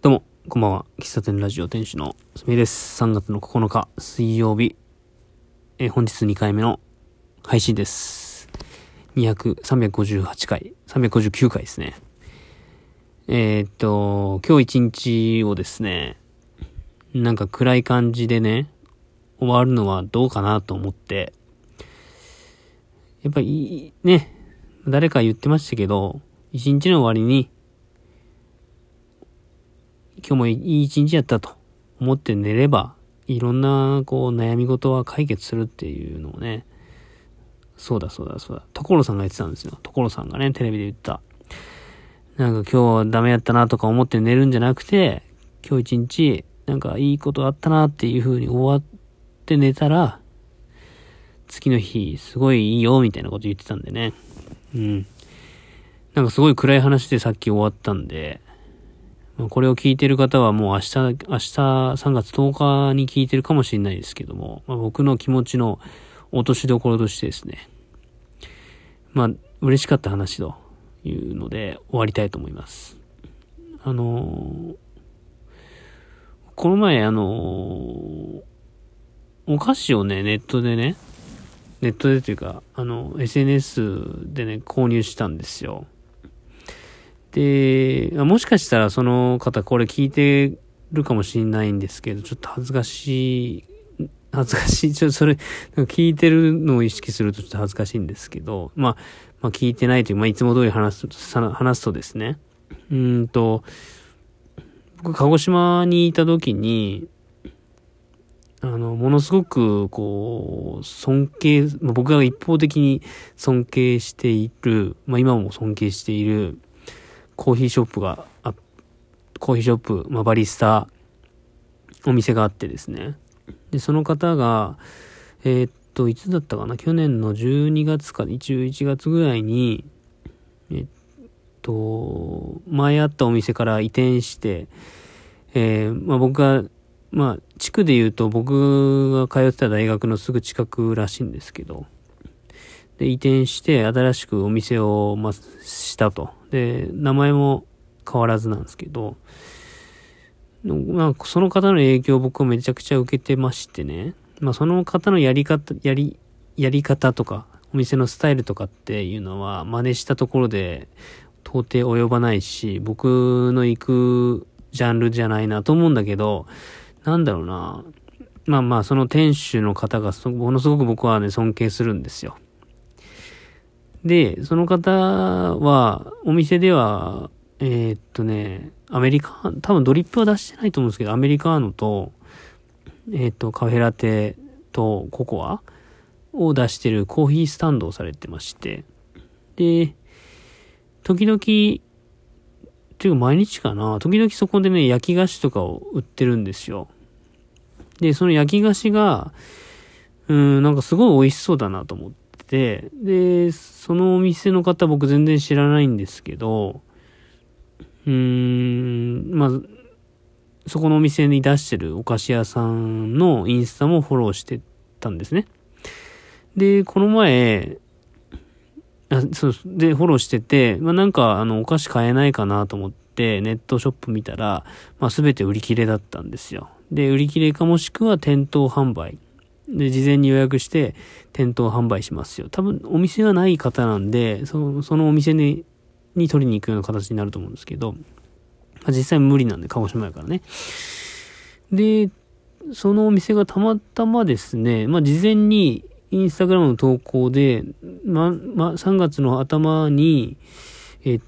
どうもこんばんは。喫茶店ラジオ店主のすみです。3月の9日水曜日、本日2回目の配信です。359回ですね。今日1日をですね、なんか暗い感じでね終わるのはどうかなと思って、やっぱりね、誰か言ってましたけど、1日の終わりに今日もいい一日やったと思って寝れば、いろんなこう悩み事は解決するっていうのをね、そうだ、所さんが言ってたんですよ。所さんがね、テレビで言った、なんか今日ダメやったなとか思って寝るんじゃなくて、今日一日なんかいいことあったなっていう風に終わって寝たら、次の日すごいいいよみたいなこと言ってたんでね、なんかすごい暗い話でさっき終わったんで、これを聞いてる方はもう明日3月10日に聞いてるかもしれないですけども、僕の気持ちの落としどころとしてですね、嬉しかった話というので終わりたいと思います。この前お菓子をね、ネットでというか、SNS でね、購入したんですよ。で、もしかしたらその方これ聞いてるかもしれないんですけど、ちょっと恥ずかしい。ちょっとそれ、聞いてるのを意識するとちょっと恥ずかしいんですけど、聞いてないという、いつも通り話すとですね。僕、鹿児島にいた時に、ものすごく、僕が一方的に尊敬している、今も尊敬している、コーヒーショップ、バリスタ、お店があってですね。で、その方が、いつだったかな、去年の12月か11月ぐらいに、前あったお店から移転して、僕が、地区で言うと僕が通ってた大学のすぐ近くらしいんですけど、で、移転して新しくお店を、したと。で、名前も変わらずなんですけど、その方の影響を僕はめちゃくちゃ受けてましてね、その方のやり方とか、お店のスタイルとかっていうのは真似したところで到底及ばないし、僕の行くジャンルじゃないなと思うんだけど、その店主の方がものすごく僕はね、尊敬するんですよ。で、その方は、お店では、多分ドリップは出してないと思うんですけど、アメリカーノと、カフェラテとココアを出してるコーヒースタンドをされてまして、で、時々、っていうか毎日かな、時々そこでね、焼き菓子とかを売ってるんですよ。で、その焼き菓子が、すごい美味しそうだなと思って、で、そのお店の方僕全然知らないんですけど、そこのお店に出してるお菓子屋さんのインスタもフォローしてたんですね。で、この前、フォローしてて、お菓子買えないかなと思ってネットショップ見たら、全て売り切れだったんですよ。で、売り切れかもしくは店頭販売。で、事前に予約して店頭販売しますよ。多分お店はない方なんで、そのお店に取りに行くような形になると思うんですけど、実際無理なんで、鹿児島やからね。で、そのお店がたまたまですね、事前にインスタグラムの投稿で、3月の頭に、クッ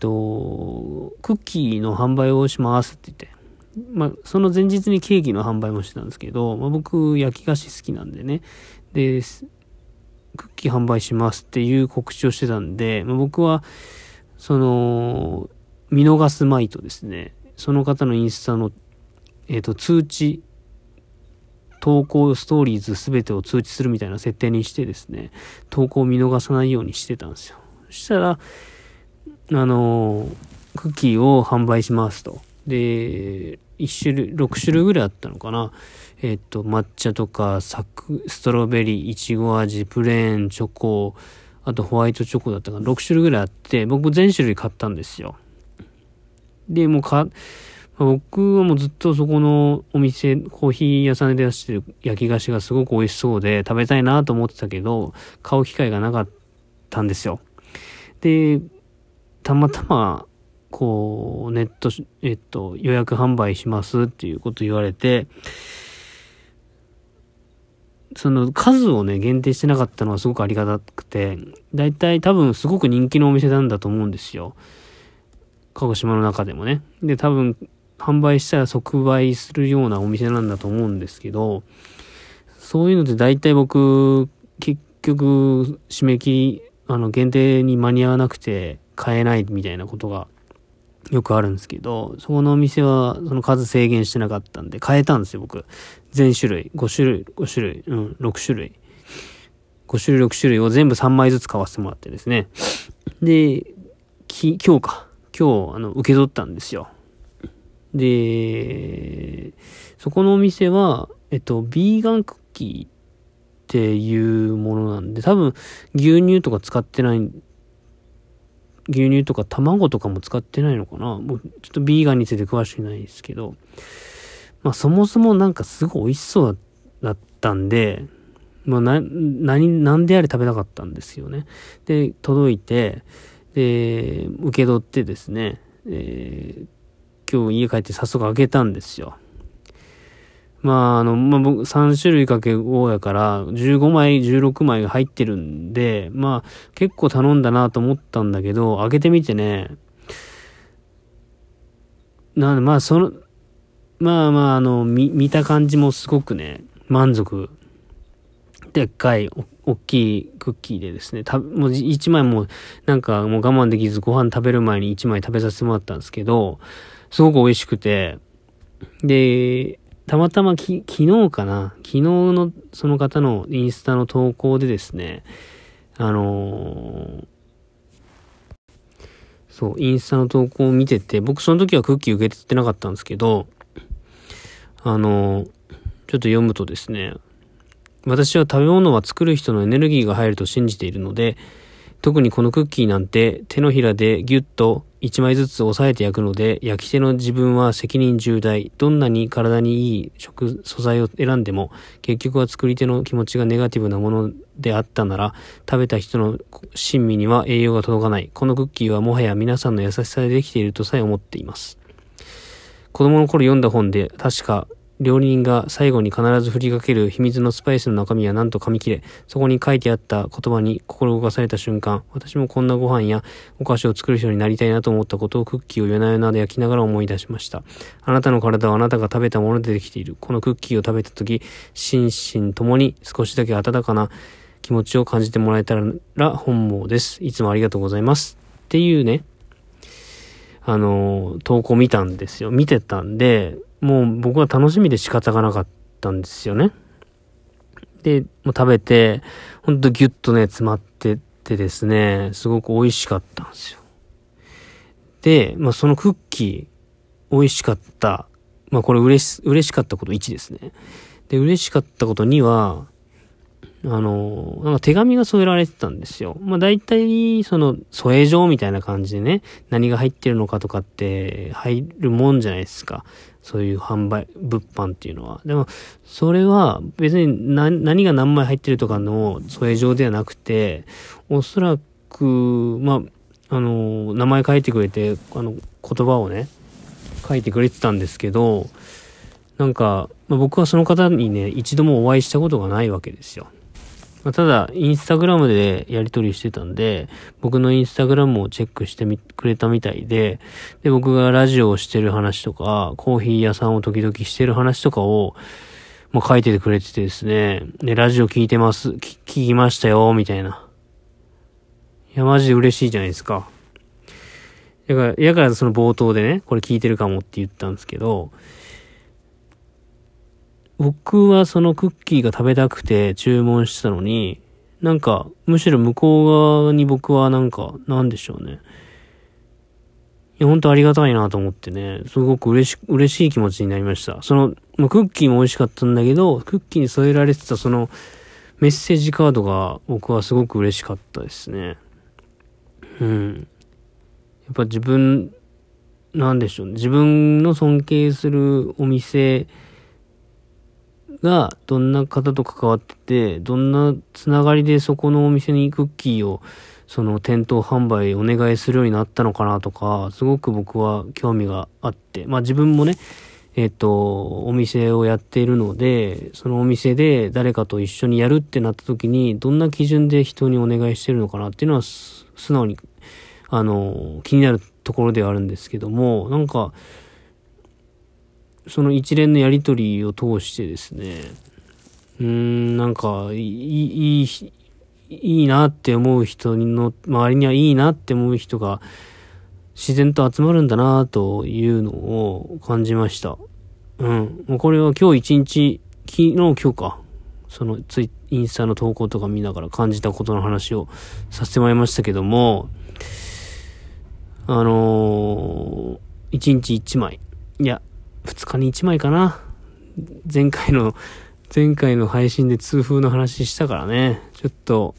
キーの販売をしますって言って、その前日にケーキの販売もしてたんですけど、僕焼き菓子好きなんでね、でクッキー販売しますっていう告知をしてたんで、僕はその見逃すまいとですね、その方のインスタの、通知投稿ストーリーズ全てを通知するみたいな設定にしてですね、投稿を見逃さないようにしてたんですよ。そしたらクッキーを販売しますと。で、6種類ぐらいあったのかな。抹茶とか、ストロベリー、いちご味、プレーン、チョコ、あとホワイトチョコだったかな。6種類ぐらいあって、僕全種類買ったんですよ。で、もう僕はもうずっとそこのお店、コーヒー屋さんで出してる焼き菓子がすごく美味しそうで食べたいなと思ってたけど、買う機会がなかったんですよ。で、たまたまこうネット、予約販売しますっていうこと言われて、その数をね限定してなかったのはすごくありがたくて、だいたい多分すごく人気のお店なんだと思うんですよ、鹿児島の中でもね。で、多分販売したら即売するようなお店なんだと思うんですけど、そういうのってだいたい僕結局締め切り限定に間に合わなくて買えないみたいなことがよくあるんですけど、そこのお店はその数制限してなかったんで買えたんですよ、僕。全種類5種類、6種類5種類6種類を全部3枚ずつ買わせてもらってですね。で、今日受け取ったんですよ。で、そこのお店はビーガンクッキーっていうものなんで、多分牛乳とか使ってない、牛乳とか卵とかも使ってないのかな。もうちょっとビーガンについて詳しくないですけど、まあそもそもなんかすごい美味しそうだったんで、まあ何であれ食べたかったんですよね。で、届いて、で、受け取ってですね、今日家帰って早速開けたんですよ。まあ僕3種類かけ5やから15枚、16枚が入ってるんで、まあ結構頼んだなと思ったんだけど、開けてみてね、なんで見た感じもすごくね、満足。でっかい、大きいクッキーでですね、もう1枚もなんかもう我慢できず、ご飯食べる前に1枚食べさせてもらったんですけど、すごく美味しくて、で、たまたま昨日のその方のインスタの投稿でですね、そう、インスタの投稿を見てて、僕その時はクッキー受け取ってなかったんですけど、ちょっと読むとですね、私は食べ物は作る人のエネルギーが入ると信じているので、特にこのクッキーなんて手のひらでギュッと1枚ずつ押さえて焼くので、焼き手の自分は責任重大。どんなに体にいい素材を選んでも、結局は作り手の気持ちがネガティブなものであったなら、食べた人の心身には栄養が届かない。このクッキーはもはや皆さんの優しさでできているとさえ思っています。子供の頃読んだ本で、確か料理人が最後に必ず振りかける秘密のスパイスの中身はなんと紙切れ。そこに書いてあった言葉に心動かされた瞬間、私もこんなご飯やお菓子を作る人になりたいなと思ったことをクッキーを夜な夜なで焼きながら思い出しました。あなたの体はあなたが食べたものでできている。このクッキーを食べたとき、心身ともに少しだけ温かな気持ちを感じてもらえたら本望です。いつもありがとうございます。っていうね、投稿見たんですよ。見てたんで、もう僕は楽しみで仕方がなかったんですよね。で、もう食べて、ほんとギュッとね、詰まっててですね、すごく美味しかったんですよ。で、まあそのクッキー、美味しかった。まあこれ嬉しかったこと1ですね。で、嬉しかったこと2は、なんか手紙が添えられてたんですよ。まあ大体、添え状みたいな感じでね、何が入ってるのかとかって入るもんじゃないですか。そういう物販っていうのは。でも、それは別に何が何枚入ってるとかの添え状ではなくて、おそらく、まあ、名前書いてくれて、言葉をね、書いてくれてたんですけど、なんか、まあ、僕はその方にね、一度もお会いしたことがないわけですよ。まあ、ただインスタグラムでやり取りしてたんで、僕のインスタグラムをチェックしてくれたみたいで、で、僕がラジオをしてる話とか、コーヒー屋さんを時々してる話とかを、まあ、書いててくれててですね、で、ラジオ聞いてます、聞きましたよ、みたいな。いや、マジで嬉しいじゃないですか。だからその冒頭でね、これ聞いてるかもって言ったんですけど、僕はそのクッキーが食べたくて注文してたのに、なんかむしろ向こう側に僕はなんかなんでしょうね。いや、本当ありがたいなと思ってね、すごく嬉しい気持ちになりました。クッキーも美味しかったんだけど、クッキーに添えられてたそのメッセージカードが僕はすごく嬉しかったですね。うん。やっぱ自分なんでしょうね、自分の尊敬するお店がどんな方と関わってて、どんなつながりでそこのお店にクッキーをその店頭販売お願いするようになったのかなとか、すごく僕は興味があって、まあ自分もねお店をやっているので、そのお店で誰かと一緒にやるってなった時にどんな基準で人にお願いしてるのかなっていうのは素直に気になるところではあるんですけども、なんかその一連のやり取りを通してですね、なんかいいなって思う人の周りにはいいなって思う人が自然と集まるんだなというのを感じました。もうこれは今日一日、今日か、そのインスタの投稿とか見ながら感じたことの話をさせてもらいましたけども、一日一枚。いや、二日に一枚かな。前回の配信で痛風の話したからね、ちょっと、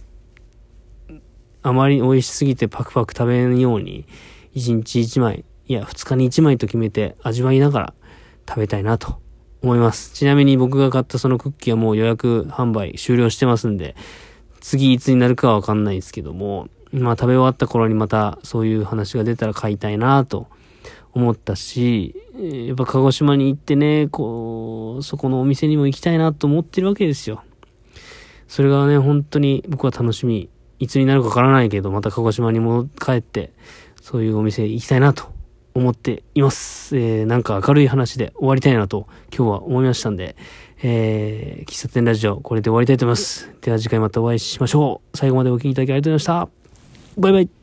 あまり美味しすぎてパクパク食べんように、1日1枚、いや2日に1枚と決めて味わいながら食べたいなと思います。ちなみに僕が買ったそのクッキーはもう予約販売終了してますんで、次いつになるかはわかんないですけども、まあ食べ終わった頃にまたそういう話が出たら買いたいなと思ったし、やっぱ鹿児島に行ってね、こうそこのお店にも行きたいなと思ってるわけですよ。それがね本当に僕は楽しみ、いつになるかわからないけどまた鹿児島にも帰って。そういうお店行きたいなと思っています。なんか明るい話で終わりたいなと今日は思いましたんで、喫茶店ラジオこれで終わりたいと思います。では次回またお会いしましょう。最後までお聞きいただきありがとうございました。バイバイ。